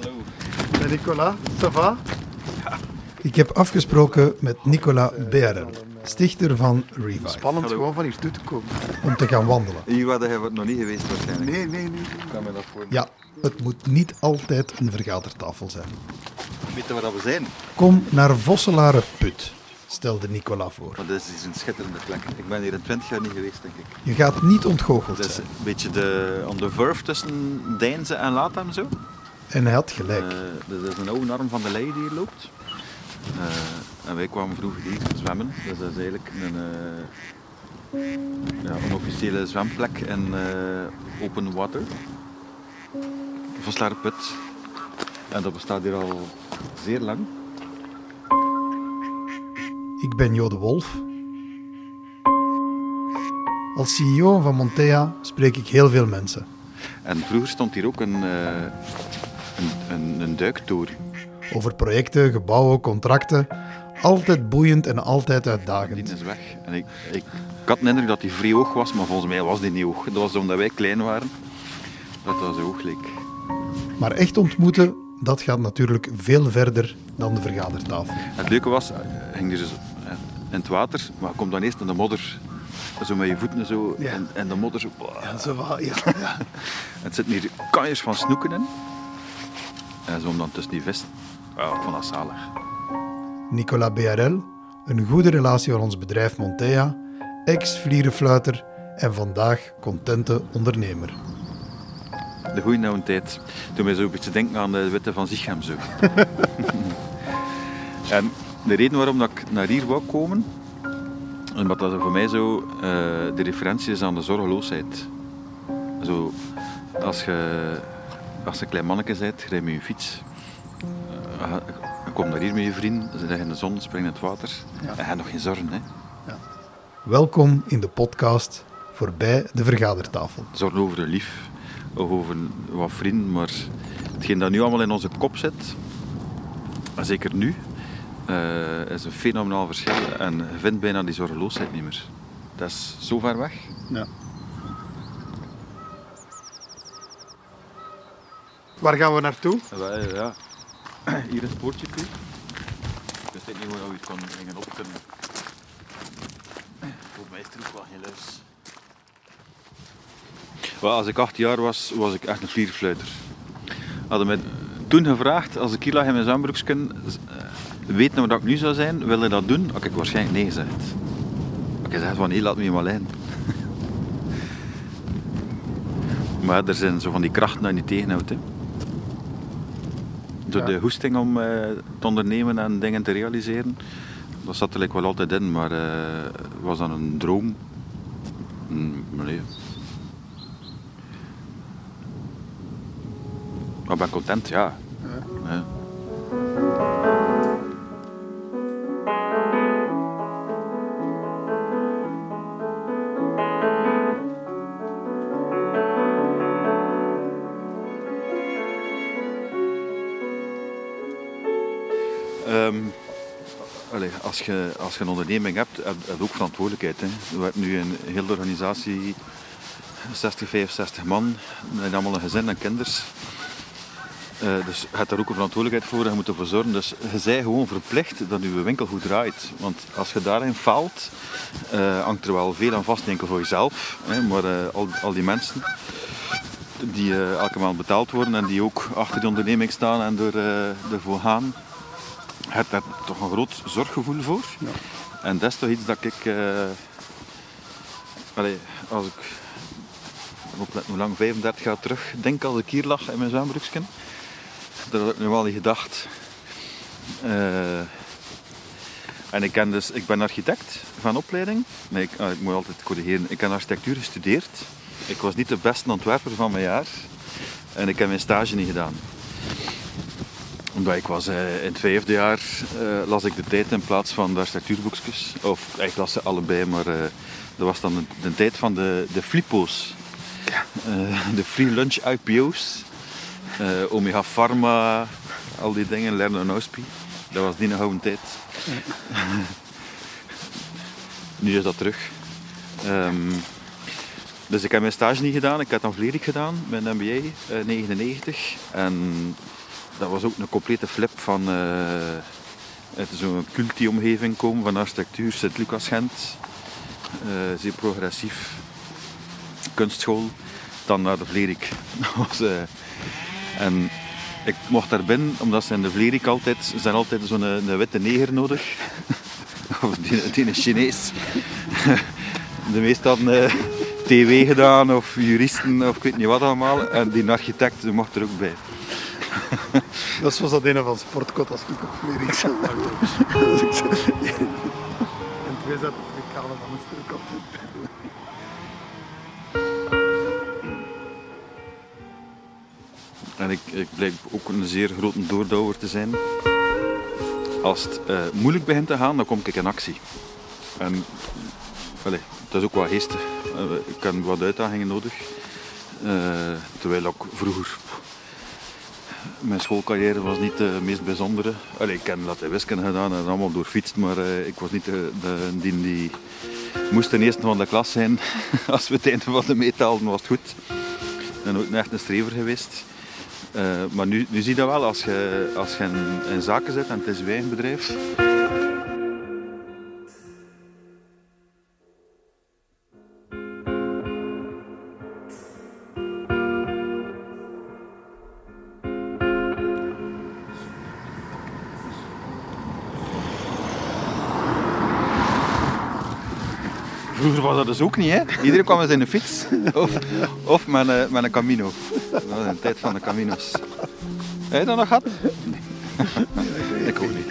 Hallo. Hey Nicolas, ça va? Ja. Ik heb afgesproken met Nicolas Beren, stichter van Revive. Spannend gewoon van hier toe te komen. Om te gaan wandelen. Hier waren we nog niet geweest waarschijnlijk. Nee. Ik kan me dat voor. Ja, het moet niet altijd een vergadertafel zijn. Weet je waar we zijn? Kom naar Vosselareput, stelde Nicolas voor. Maar dit is een schitterende plek. Ik ben hier in 20 jaar niet geweest, denk ik. Je gaat niet ontgoocheld zijn. Dat is een beetje de on the verve tussen Deinze en Latam zo. En hij had gelijk. Dat is een oude arm van de Leie die hier loopt. En wij kwamen vroeger hier zwemmen. Dus dat is eigenlijk een onofficiële zwemplek in open water. Vosselareput. En dat bestaat hier al zeer lang. Ik ben Jo de Wolf. Als CEO van Montea spreek ik heel veel mensen. En vroeger stond hier ook een duiktoren. Over projecten, gebouwen, contracten. Altijd boeiend en altijd uitdagend. Die is weg. En ik had de indruk dat die vrij hoog was, maar volgens mij was die niet hoog. Dat was omdat wij klein waren, dat zo hoog leek. Maar echt ontmoeten, dat gaat natuurlijk veel verder dan de vergadertafel. Het leuke was, ging dus in het water, maar komt dan eerst in de modder. Zo met je voeten zo, ja. En de modder zo. Ja, zo ja. Het zitten hier kanjers van snoeken in. En zo om dan tussen die vis. Ja, ik vond dat zalig. Nicolas BRL, een goede relatie van ons bedrijf Montea, ex-vlierenfluiter en vandaag contente ondernemer. De goeie nou een tijd. Toen wij zo een beetje denken aan de witte van Zichem zo. En de reden waarom dat ik naar hier wou komen, omdat dat voor mij zo de referentie is aan de zorgeloosheid. Zo, als je een klein manneke bent, rij je met je fiets. Je komt naar hier met je vriend, ze liggen in de zon, springen in het water. Ja. En je hebt nog geen zorgen. Hè? Ja. Welkom in de podcast Voorbij de Vergadertafel. Zorg over de lief. Of over wat vrienden, maar hetgeen dat nu allemaal in onze kop zit, zeker nu, is een fenomenaal verschil en je vindt bijna die zorgeloosheid niet meer. Dat is zo ver weg. Ja. Waar gaan we naartoe? Ja. Hier is het poortje toe. Ik weet niet hoe je het kan hingen opkunnen. Volgens mij is er ook wel geen luis. Als ik 8 jaar was, was ik echt een vlierfluiter. Hadden mij toen gevraagd, als ik hier lag in mijn zwembroekje, weet nou dat ik nu zou zijn, wil je dat doen? Had ik waarschijnlijk nee gezegd. Had ik gezegd van, nee, laat me maar alleen. Maar er zijn zo van die krachten die je tegenhoudt. Hè. Door de hoesting om te ondernemen en dingen te realiseren, dat zat er wel altijd in, maar was dan een droom? Nee. Maar ik ben content, ja. Als je een onderneming hebt, heb je ook verantwoordelijkheid. Hè. We hebben nu een hele organisatie, 60, 65 man, met allemaal een gezin en kinders. Dus je hebt daar ook een verantwoordelijkheid voor en je moet ervoor zorgen. Dus je bent gewoon verplicht dat je winkel goed draait. Want als je daarin faalt, hangt er wel veel aan vast, enkel voor jezelf. Hè, maar al die mensen die elke maand betaald worden en die ook achter die onderneming staan en ervoor gaan, je hebt daar toch een groot zorggevoel voor. Ja. En dat is toch iets dat ik... als ik oplet hoe lang, 35 jaar terug, denk als ik hier lag in mijn zwembroekje. Dat had ik nu al niet gedacht. En ik ben architect van opleiding. Nee, ik moet altijd corrigeren. Ik heb architectuur gestudeerd. Ik was niet de beste ontwerper van mijn jaar. En ik heb mijn stage niet gedaan. Omdat ik was in het 5e jaar, las ik de tijd in plaats van de architectuurboekjes. Of eigenlijk las ze allebei, maar dat was dan de tijd van de flippo's. De free lunch IPO's. Omega Pharma, al die dingen, Lerno en Auspi. Dat was niet een gouden tijd. Nu is dat terug. Dus ik heb mijn stage niet gedaan. Ik heb dan Vlerick gedaan, mijn MBA, 99. En Dat was ook een complete flip van uit zo'n culti-omgeving komen van architectuur, Sint-Lucas-Gent. Zeer progressief. Kunstschool. Dan naar de Vlerick. En ik mocht daar binnen, omdat ze in de Vlerick altijd zo'n witte neger nodig. Of die Chinees. De meesten hadden tv gedaan of juristen of ik weet niet wat allemaal. En die architect mocht er ook bij. Dat was dat een van sportkot als ik op Vlerick zat. En twee zaten Afrikanen van een stuk op. En ik blijk ook een zeer grote doordouwer te zijn. Als het moeilijk begint te gaan, dan kom ik in actie. En het is ook wat geestig. Ik heb wat uitdagingen nodig. Terwijl ik vroeger... Mijn schoolcarrière was niet de meest bijzondere. Ik heb latin wiskunde gedaan en allemaal doorfietst, maar ik was niet die moest de eerste van de klas zijn. Als we het einde van de meet haalden, was het goed. En ook echt een strever geweest. Maar nu zie je dat wel, als je in zaken zit en het is je eigen bedrijf. Vroeger was dat dus ook niet, hè? Iedereen kwam met zijn fiets of met een camino. Dat was een tijd van de camino's. Heb je dat nog gehad? Nee. Ik ook niet.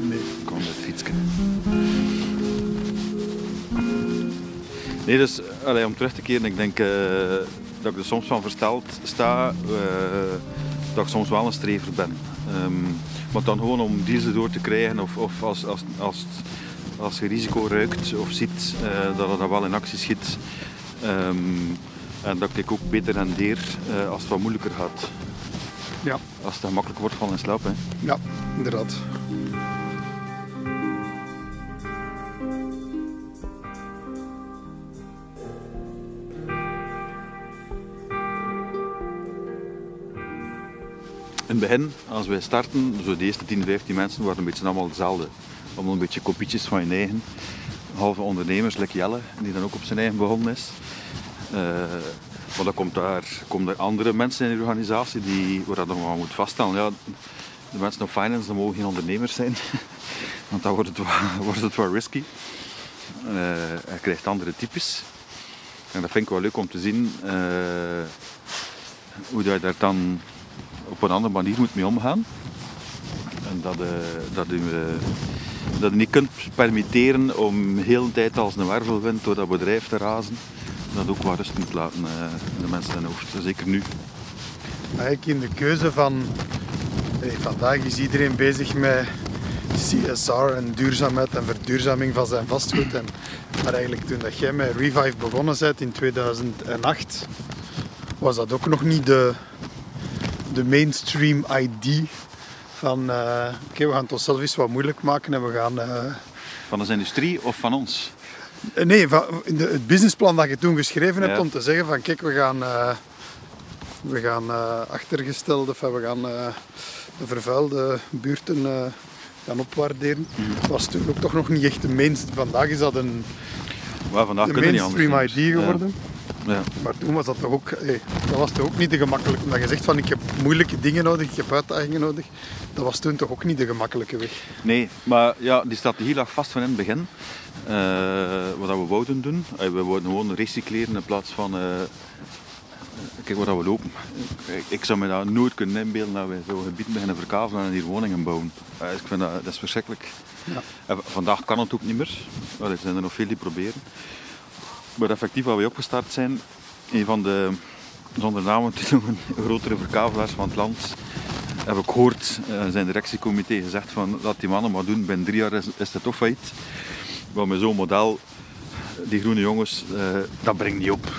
Nee. Ik kwam met het fietsje. Nee, dus om terug te keren, ik denk dat ik er soms van versteld sta dat ik soms wel een strever ben. Want dan gewoon om diesel door te krijgen of als je risico ruikt of ziet dat het dan wel in actie schiet. En dat ik ook beter rendeer als het wat moeilijker gaat. Ja. Als het gemakkelijk wordt, vallen in slaap. Hè. Ja, inderdaad. In het begin, als wij starten, zo de eerste 10, 15 mensen waren een beetje allemaal hetzelfde. Allemaal een beetje kopietjes van je eigen. Halve ondernemers, like Jelle, die dan ook op zijn eigen begonnen is. Maar dan komen er andere mensen in de organisatie waar dat nog wel moet vaststellen. Ja, de mensen op finance dan mogen geen ondernemers zijn, want dan wordt het wel risky. Hij krijgt andere types. En dat vind ik wel leuk om te zien hoe je daar dan op een andere manier moet mee omgaan. En dat je niet kunt permitteren om de hele tijd als een wervelwind door dat bedrijf te razen. Dat ook wat rust moet laten de mensen in hun hoofd, zeker nu. Eigenlijk in de keuze van... vandaag is iedereen bezig met CSR en duurzaamheid en verduurzaming van zijn vastgoed. Maar eigenlijk toen dat jij met Revive begonnen bent in 2008, was dat ook nog niet de mainstream idee van we gaan het onszelf eens wat moeilijk maken en we gaan... Van de industrie of van ons? Nee, het businessplan dat je toen geschreven hebt om te zeggen van kijk, we gaan achtergestelde, we gaan de vervuilde buurten gaan opwaarderen. Dat was toen ook toch nog niet echt de mainstream. Vandaag is dat een mainstream idee geworden. Ja. Maar toen was dat toch ook, dat was toch ook niet de gemakkelijke. Omdat je zegt van ik heb moeilijke dingen nodig, ik heb uitdagingen nodig. Dat was toen toch ook niet de gemakkelijke weg. Nee, maar ja, die strategie lag vast van in het begin. Wat we wouden doen. We wouden gewoon recycleren in plaats van... kijk waar we lopen. Ik zou me dat nooit kunnen inbeelden dat we zo'n gebied beginnen verkavelen en hier woningen bouwen. Ik vind dat is verschrikkelijk. Ja. Vandaag kan het ook niet meer. Er zijn er nog veel die proberen. Maar effectief waar we opgestart zijn, een van de, zonder namen te noemen, grotere verkavelaars van het land, heb ik gehoord, zijn directiecomité gezegd van laat die mannen maar doen, binnen 3 jaar is het toch failliet. Want met zo'n model, die groene jongens, dat brengt niet op.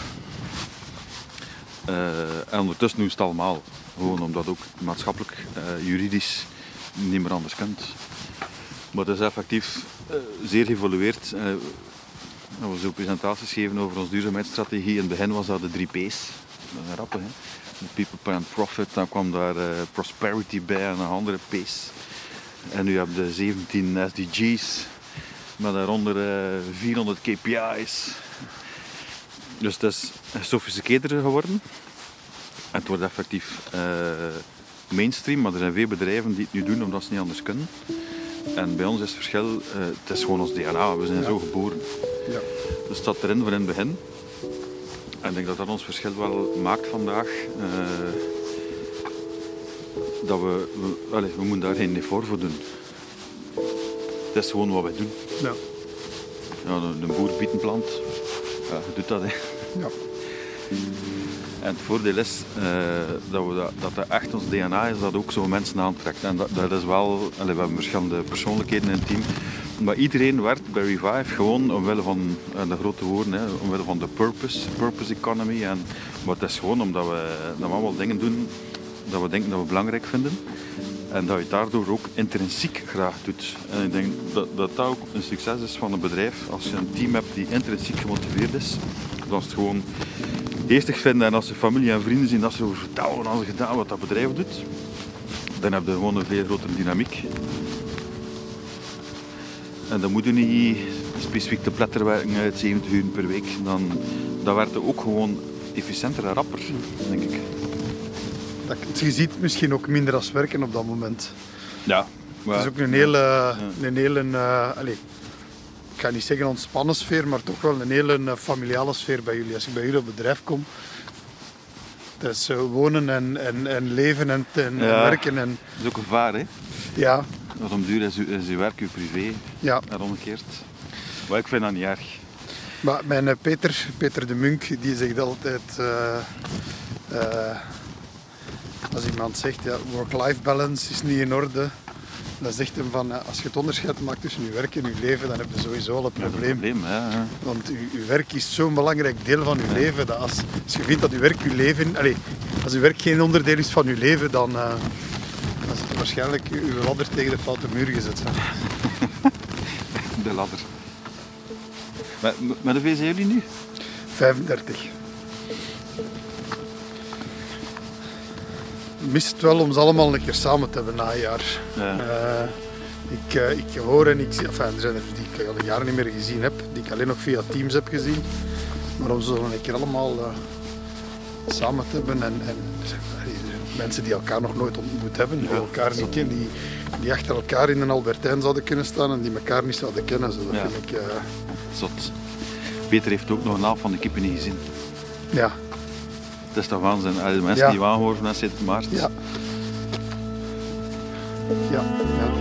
En ondertussen doen ze het allemaal. Gewoon omdat ook maatschappelijk, juridisch, niet meer anders kunt. Maar het is effectief zeer geëvolueerd. We zo presentaties geven over onze duurzaamheidsstrategie. In het begin was dat de 3 P's. Dat is een rappe, hè. People and Profit, dan kwam daar Prosperity bij en een andere PACE. En nu heb je 17 SDG's met daaronder 400 KPI's. Dus het is sophisticater geworden. En het wordt effectief mainstream, maar er zijn veel bedrijven die het nu doen omdat ze niet anders kunnen. En bij ons is het verschil, het is gewoon ons DNA, we zijn zo geboren. Ja. Dus het staat erin van in het begin. En ik denk dat dat ons verschil wel maakt vandaag. Dat we moeten daar geen effort voor doen. Het is gewoon wat wij doen. Ja. Ja, een boer biedt een plant. Ja, je doet dat, hè. Ja. En het voordeel is dat echt ons DNA is dat ook zo mensen aantrekt. En dat is wel... We hebben verschillende persoonlijkheden in het team. Maar iedereen werkt bij Revive gewoon omwille van, de grote woorden, hè, omwille van de purpose economy. En, maar het is gewoon omdat we allemaal dingen doen dat we denken dat we belangrijk vinden. En dat je het daardoor ook intrinsiek graag doet. En ik denk dat ook een succes is van een bedrijf. Als je een team hebt die intrinsiek gemotiveerd is, dan is het gewoon... Eerstig vinden en als ze familie en vrienden zien, als ze over vertellen, als ze gedaan wat dat bedrijf doet, dan heb je gewoon een veel grotere dynamiek. En dan moet je niet specifiek te pletter werken uit 70 uur per week. Dan werd het ook gewoon efficiënter en rapper, denk ik. Je ziet misschien ook minder als werken op dat moment. Ja. Maar, het is ook een hele, ik ga niet zeggen een ontspannen sfeer, maar toch wel een hele familiale sfeer bij jullie. Als ik bij jullie op het bedrijf kom, dat is wonen en leven en werken. En... Dat is ook een gevaar, hè? Ja. Want om duur is je werk, je privé, ja. En omgekeerd. Maar ik vind dat niet erg. Maar mijn Peter de Munk, die zegt altijd... als iemand zegt, ja, work-life balance is niet in orde... Dan zegt hem van, als je het onderscheid maakt tussen je werk en je leven, dan heb je sowieso al een probleem. Ja. Want je werk is zo'n belangrijk deel van je leven, dat als je vindt dat je werk je leven... als je werk geen onderdeel is van je leven, dan zit waarschijnlijk je ladder tegen de foute muur gezet. De ladder. Maar hoeveel zijn jullie nu? 35. Ik mis het wel om ze allemaal een keer samen te hebben na een jaar. Ja. Ik hoor en ik zie... Enfin, er zijn er die ik al een jaar niet meer gezien heb. Die ik alleen nog via Teams heb gezien. Maar om ze een keer allemaal samen te hebben. En er zijn mensen die elkaar nog nooit ontmoet hebben. Die elkaar niet kennen. Die achter elkaar in een Albertijn zouden kunnen staan. En die elkaar niet zouden kennen. Zo, dat vind ik... Zot. Peter heeft ook nog een naam van de kippen niet gezien. Ja. Het is toch waanzin. De mensen die aanhoren vanaf 7 maart. Ja. Ja. Ja.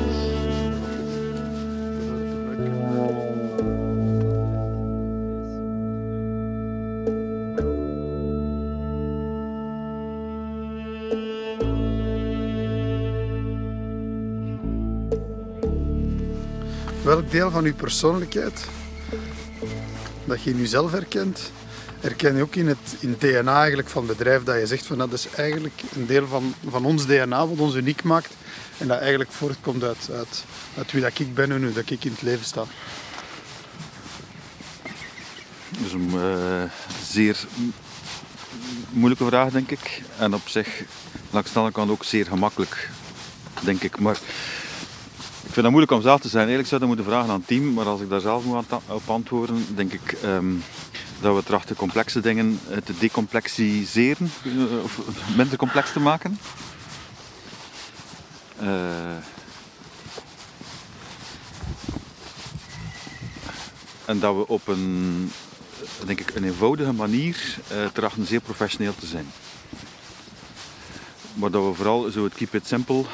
Welk deel van uw persoonlijkheid dat je in jezelf herkent? Herken je ook in het DNA eigenlijk van het bedrijf dat je zegt van dat is eigenlijk een deel van ons DNA wat ons uniek maakt en dat eigenlijk voortkomt uit wie dat ik ben en hoe dat ik in het leven sta? Dat is een zeer moeilijke vraag, denk ik. En op zich, langs de andere kant ook zeer gemakkelijk, denk ik. Maar ik vind het moeilijk om zelf te zijn. Eerlijk zou ik dat moeten vragen aan het team, maar als ik daar zelf moet op antwoorden, denk ik... dat we trachten complexe dingen te decomplexiseren, of minder complex te maken. En dat we op een, denk ik, een eenvoudige manier trachten zeer professioneel te zijn. Maar dat we vooral zo het keep it simple,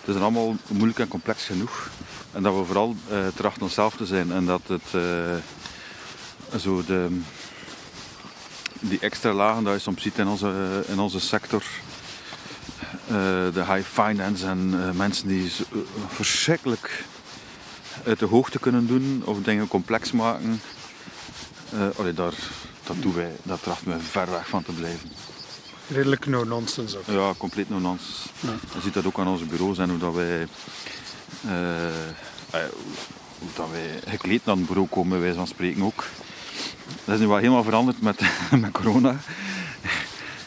het is dan allemaal moeilijk en complex genoeg. En dat we vooral trachten onszelf te zijn en dat het... Zo die extra lagen die je soms ziet in onze sector, de high finance en mensen die verschrikkelijk uit de hoogte kunnen doen of dingen complex maken, dat tracht mij ver weg van te blijven. Redelijk no-nonsense ook. Ja, compleet no-nonsense. Ja. Je ziet dat ook aan onze bureaus en hoe dat wij... dat wij gekleed naar het bureau komen, bij wijze van spreken ook. Dat is nu wel helemaal veranderd met corona.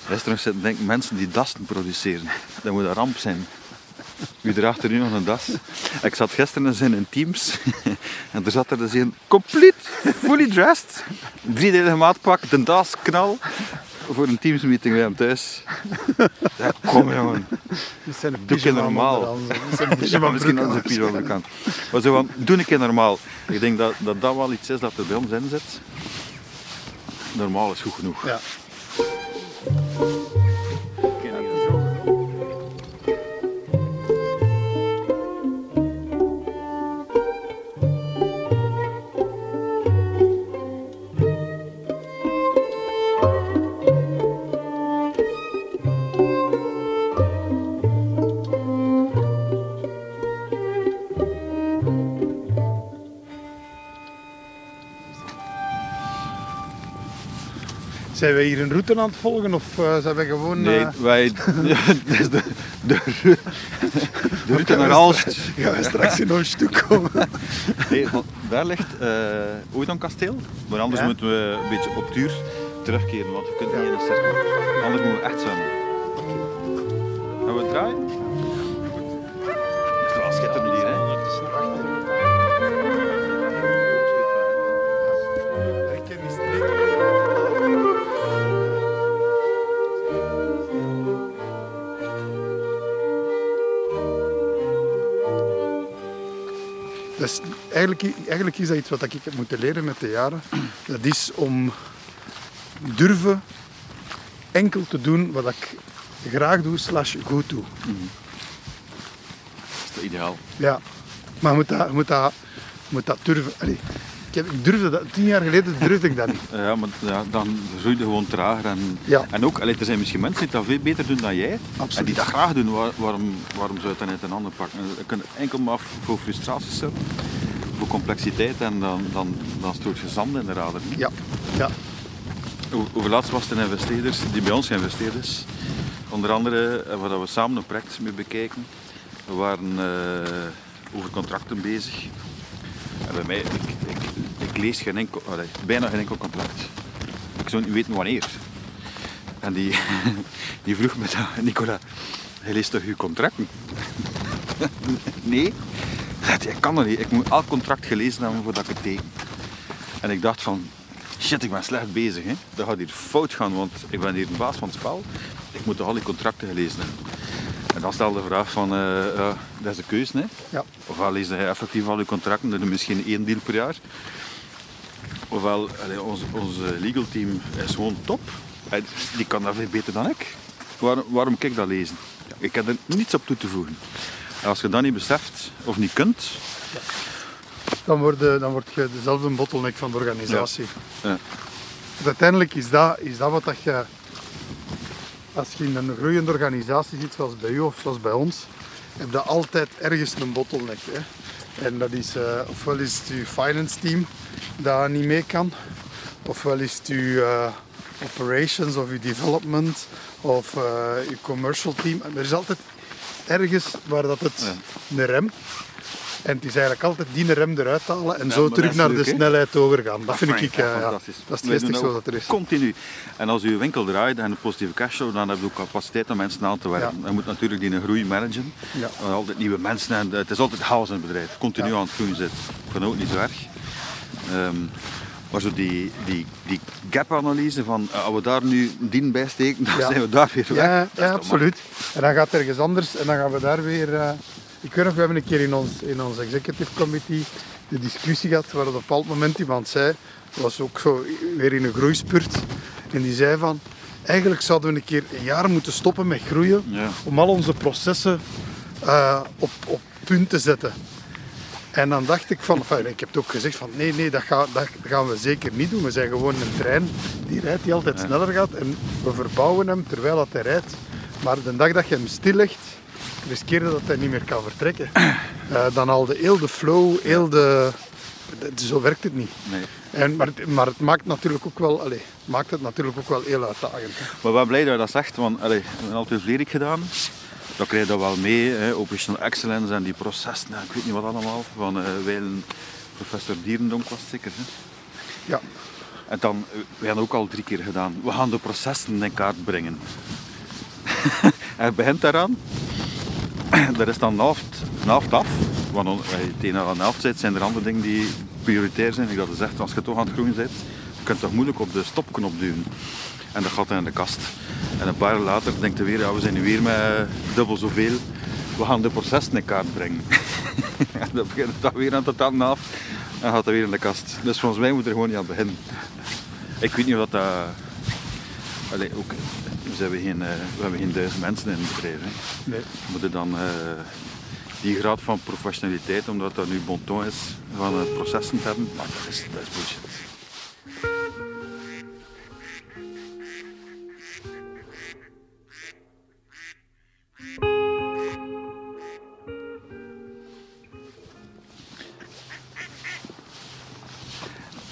Westerns zitten denken, mensen die dassen produceren. Dat moet een ramp zijn. Wie draagt er nu nog een das? Ik zat gisteren eens in Teams en er zat er dus een compleet, fully dressed, driedelige maatpak, de das, knal, voor een Teams-meeting bij hem thuis. Ja, kom jongen, doe ik normaal. Ja, misschien onze pyjama-broekkant. Maar zo van, doe een keer normaal. Ik denk dat dat wel iets is dat er bij ons in zit. Normaal is goed genoeg. Ja. Zijn wij hier een route aan het volgen of zijn wij gewoon... Nee, wij... dat is de route naar Aalst. Gaan we straks in ons stuk komen. Nee, daar ligt Oudon-kasteel. Maar anders moeten we een beetje op duur terugkeren, want we kunnen niet in een cirkel. Anders moeten we echt zwemmen. Gaan we draaien? Het is wel schitterend hier, hè? Dus eigenlijk is dat iets wat ik heb moeten leren met de jaren. Dat is om durven enkel te doen wat ik graag doe / goed doe. Mm-hmm. Dat is het ideaal. Ja, maar je moet dat durven. Allee, ik durfde dat, 10 jaar geleden durfde ik dat niet. Ja, maar dan groei je gewoon trager. En ook, er zijn misschien mensen die dat veel beter doen dan jij. Absoluut. En die dat graag doen, waarom zou je het dan uit een ander pakken? Je kunt enkel maar voor frustraties zetten, voor complexiteit en dan stoot je zand in de radar. Ja. Ja. Over laatst was er een investeerder die bij ons geïnvesteerd is. Onder andere, waar we samen een project mee bekijken. We waren over contracten bezig. En bij mij, ik lees bijna geen enkel contract. Ik zou niet weten wanneer. En die vroeg me dan, Nicolas, je leest toch je contracten? Nee, ik kan dat niet. Ik moet elk contract gelezen hebben voordat ik het teken. En ik dacht van, shit, ik ben slecht bezig. Hè? Dat gaat hier fout gaan, want ik ben hier de baas van het spel. Ik moet toch al die contracten gelezen hebben. En dan stelde de vraag van, dat is de keuze, hè? Ja. Ofwel lees je effectief al je contracten, doe je misschien 1 deal per jaar. Ofwel, ons legal team is gewoon top. En die kan dat veel beter dan ik. Waarom kan ik dat lezen? Ja. Ik heb er niets op toe te voegen. En als je dat niet beseft, of niet kunt... Ja. Dan word je dezelfde bottleneck van de organisatie. Ja. Ja. Uiteindelijk is dat wat dat je... Als je in een groeiende organisatie zit, zoals bij u of zoals bij ons, heb je altijd ergens een bottleneck. Hè? En dat is, ofwel is het je finance team dat niet mee kan, ofwel is het je operations of je development of je commercial team. Er is altijd ergens waar dat het een rem. En het is eigenlijk altijd die rem eruit halen en zo terug naar de snelheid overgaan. Dat vind ik fantastisch. Dat is het geestig zo dat er is. Continu. En als je je winkel draait en een positieve cashflow, dan heb je ook capaciteit om mensen aan te werken. Ja. Je moet natuurlijk die groei managen. Ja. Altijd nieuwe mensen. En het is altijd chaos in het bedrijf. Continu aan het groeien zit. Ik vind het ook niet zo erg. Maar zo die gap-analyse van, als we daar nu dien bij steken, dan zijn we daar weer weg. Ja, absoluut. En dan gaat het ergens anders en dan gaan we daar weer... Ik weet nog, we hebben een keer in ons executive committee de discussie gehad waar op een bepaald moment iemand zei, dat was ook zo weer in een groeispurt, en die zei van, eigenlijk zouden we een keer een jaar moeten stoppen met groeien om al onze processen op punt te zetten. En dan dacht ik van, ik heb het ook gezegd van, nee, dat gaan we zeker niet doen. We zijn gewoon een trein die rijdt, die altijd sneller gaat en we verbouwen hem terwijl dat hij rijdt. Maar de dag dat je hem stillegt, riskeerde dat hij niet meer kan vertrekken. Dan al heel de flow, heel de... Zo werkt het niet. Nee. Maar het maakt natuurlijk ook wel... maakt het natuurlijk ook wel heel uitdagend. Maar ik ben blij dat je dat zegt, want we hebben altijd Vlerick gedaan. Dan krijg je dat wel mee, hè, operational excellence en die processen. Nou, ik weet niet wat allemaal. Van Weilen, professor Dierendonk was het zeker. Hè? Ja. En dan, we hebben ook al 3 keer gedaan. We gaan de processen in kaart brengen. Hij begint daaraan. Er is dan een helft af. Want als je tegen een helft zit, zijn er andere dingen die prioritair zijn. Ik had gezegd, als je toch aan het groen zit, je kunt toch moeilijk op de stopknop duwen. En dat gaat dan in de kast. En een paar jaar later denkt hij weer, ja, we zijn nu weer met dubbel zoveel. We gaan de processen in kaart brengen. En dan begint het dan weer aan de tanden af. En gaat dat weer in de kast. Dus volgens mij moet er gewoon niet aan beginnen. Ik weet niet of dat... Allee, ook... We hebben geen 1000 mensen in het bedrijf. Hè. Nee. We moeten dan die graad van professionaliteit, omdat dat nu bon ton is, van het processen te hebben. Maar dat is bullshit.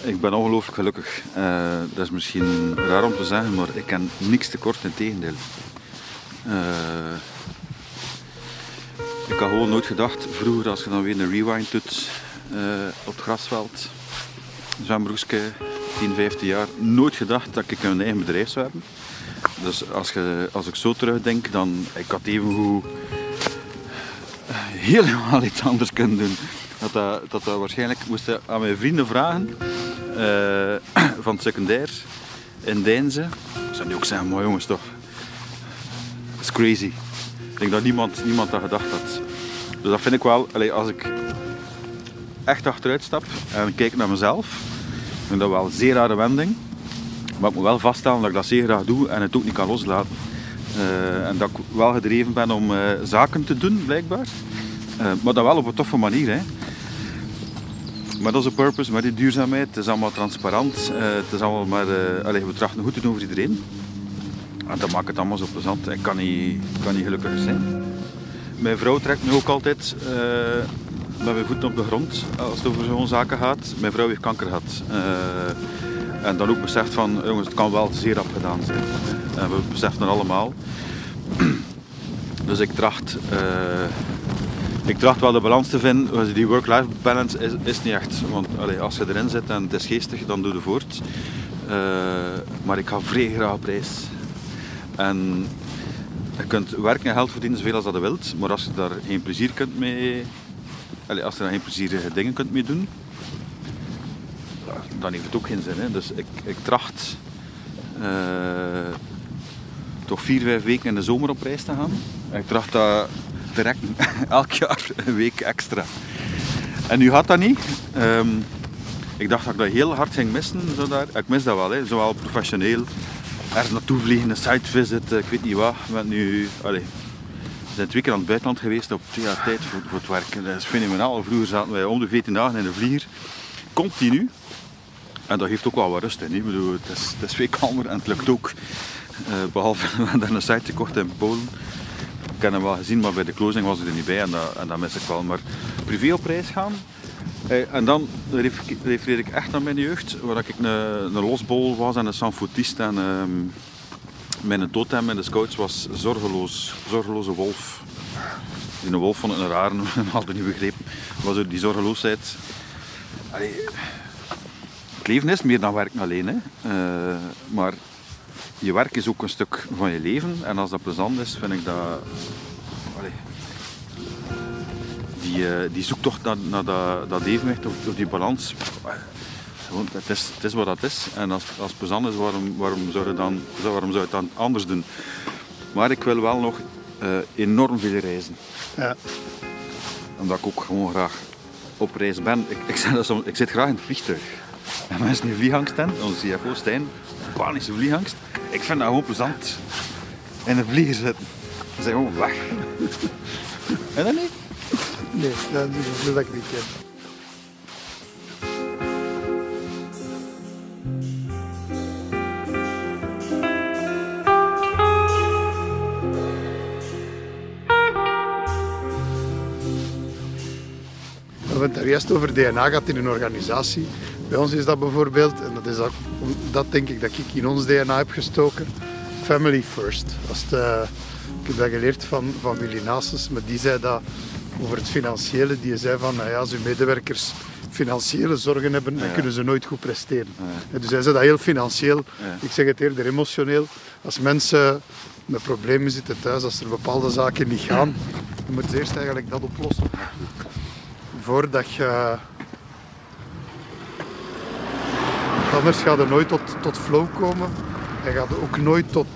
Ik ben ongelooflijk gelukkig. Dat is misschien raar om te zeggen, maar ik ken niks tekort, in tegendeel. Ik had gewoon nooit gedacht, vroeger als je dan weer een rewind doet op het grasveld, zo'n broekje, 10, 15 jaar, nooit gedacht dat ik een eigen bedrijf zou hebben. Dus als ik zo terugdenk, dan ik had evengoed helemaal iets anders kunnen doen. Dat waarschijnlijk moest aan mijn vrienden vragen. Van het secundair in Deinze. Dat zou nu ook zeggen, maar jongens toch. Dat is crazy. Ik denk dat niemand dat gedacht had. Dus dat vind ik wel, als ik echt achteruit stap en kijk naar mezelf, vind ik dat wel een zeer rare wending. Maar ik moet wel vaststellen dat ik dat zeer graag doe en het ook niet kan loslaten. En dat ik wel gedreven ben om zaken te doen, blijkbaar. Maar dat wel op een toffe manier, hè. Met onze purpose, met die duurzaamheid, het is allemaal transparant, het is allemaal maar... we trachten goed te doen voor iedereen. En dat maakt het allemaal zo plezant. Ik kan niet gelukkiger zijn. Mijn vrouw trekt me ook altijd met mijn voeten op de grond als het over zo'n zaken gaat. Mijn vrouw heeft kanker gehad. En dan ook beseft van, jongens, het kan wel zeer afgedaan zijn. En we beseffen dat allemaal. Dus ik tracht... Ik tracht wel de balans te vinden. Die work-life balance is niet echt. Want als je erin zit en het is geestig, dan doe je voort. Maar ik ga vrij graag op reis. En je kunt werken en geld verdienen zoveel als dat je wilt. Maar als je daar geen plezier kunt mee... als je daar geen plezierige dingen kunt mee doen... dan heeft het ook geen zin. Hè. Dus ik tracht... toch 4-5 weken in de zomer op reis te gaan. Ik tracht dat... te rekken. Elk jaar een week extra. En nu had dat niet. Ik dacht dat ik dat heel hard ging missen. Zo daar. Ik mis dat wel, hè. Zowel professioneel. Ergens naartoe vliegen, een sitevisit, ik weet niet wat. We zijn 2 keer aan het buitenland geweest op 2 jaar tijd voor het werk. Dat is fenomenaal. Vroeger zaten wij om de 14 dagen in de vlieger. Continu. En dat geeft ook wel wat rust in. Ik bedoel, het is veel kalmer en het lukt ook. Behalve, we hebben een site gekocht in Polen. Ik heb hem wel gezien, maar bij de closing was ik er niet bij en dat mis ik wel. Maar privé op reis gaan, en dan refereer ik echt naar mijn jeugd, waar ik een losbol was en een sanfoetist en mijn totem in de scouts was zorgeloze wolf. Die wolf vond ik een raar, had ik niet begrepen, was die zorgeloosheid. Allee, het leven is meer dan werken alleen, hè. Maar je werk is ook een stuk van je leven en als dat plezant is, vind ik dat... Die zoektocht naar dat evenwicht of die balans, het is wat dat is. En als het plezant is, waarom zou je het dan anders doen? Maar ik wil wel nog enorm veel reizen. Ja. Omdat ik ook gewoon graag op reis ben. Ik zit graag in het vliegtuig. En mensen die vliegangst hebben, onze CFO Stijn, panische vliegangst. Ik vind dat gewoon plezant. In de vlieger zitten. Ze zijn gewoon weg. En dat niet? Nee, dat doe ik niet. We hebben het daar juist over DNA gehad in een organisatie. Bij ons is dat bijvoorbeeld, en dat is dat denk ik dat ik in ons DNA heb gestoken, family first. Ik heb dat geleerd van Willy Naastens, maar die zei dat over het financiële. Die zei van, nou ja, als uw medewerkers 50% financiële zorgen hebben, dan kunnen ze nooit goed presteren. Ja. Dus hij zei dat heel financieel. Ja. Ik zeg het eerder emotioneel. Als mensen met problemen zitten thuis, als er bepaalde zaken niet gaan, dan moet je eerst eigenlijk dat oplossen. Voordat je... Anders gaat er nooit tot flow komen. En gaat er ook nooit tot...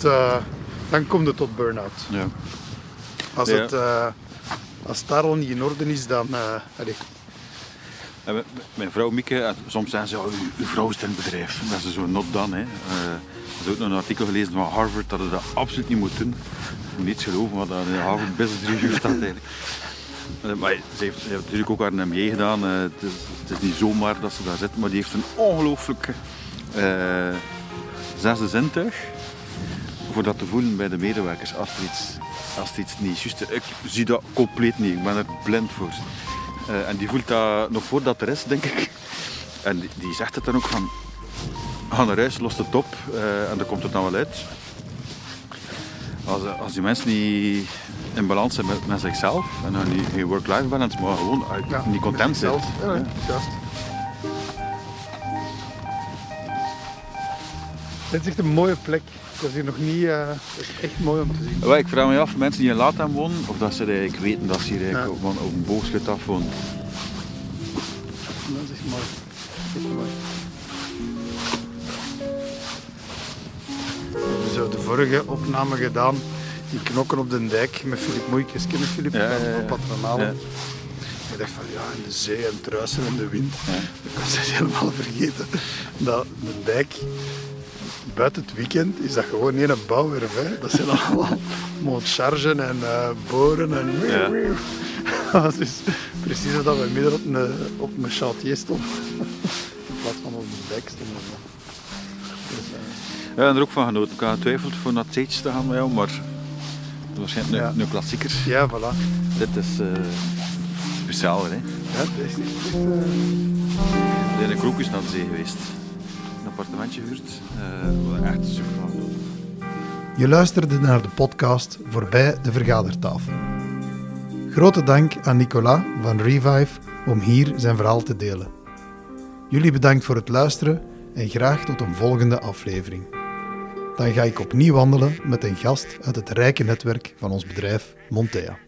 Dan komt het tot burn-out. Ja. Als het daar al niet in orde is, dan... Mijn vrouw Mieke, soms zeggen ze, uw vrouw is het bedrijf. Dat is zo not done. Ik heb ook nog een artikel gelezen van Harvard dat je dat absoluut niet moet doen. Niet geloven wat in de Harvard Business Review staat eigenlijk. Maar ze heeft natuurlijk ook haar MBA gedaan. Het is niet zomaar dat ze daar zit, maar die heeft een ongelooflijke zesde zintuig voor dat te voelen bij de medewerkers als het iets niet juist is. Ik zie dat compleet niet, ik ben er blind voor. En die voelt dat nog voordat er is, denk ik. En die zegt het dan ook van... Ga naar huis, los het op. En dan komt het dan wel uit. Als die mensen niet in balans zijn met zichzelf... En dan geen work-life balance, maar gewoon niet content zijn. Ja, juist. Dit is echt een mooie plek. Ik was hier nog niet... Het is echt mooi om te zien. Ik vraag me af, mensen die in Latam wonen, of dat ze eigenlijk weten dat ze hier eigenlijk op een boogschut af wonen. Dat is echt mooi. We hebben de vorige opname gedaan in Knokken op den Dijk met Filip Moeikjes. Ken je Filip? Ja. Op Patronalen. Ja. Ik dacht van in de zee en het ruisen en de wind. Ja. Ik was het helemaal vergeten dat de dijk... Buiten het weekend is dat gewoon niet een bouwwerf. Hè. Dat zijn allemaal montchargen en boren en... Ja. Dat is precies dat we midden op mijn chantier stonden. In plaats van op de dijk stonden. Dus, ja, en er ook van genoten. Ik had getwijfeld voor naar Teetje te gaan met jou, maar... Het was waarschijnlijk een klassieker. Ja, voilà. Dit is speciaal, hè. Ja, het is niet echt... We zijn een krokus naar de zee geweest. Appartementje huurt. Echt super van. Je luisterde naar de podcast Voorbij de Vergadertafel. Grote dank aan Nicolas van Revive om hier zijn verhaal te delen. Jullie bedankt voor het luisteren en graag tot een volgende aflevering. Dan ga ik opnieuw wandelen met een gast uit het rijke netwerk van ons bedrijf Montea.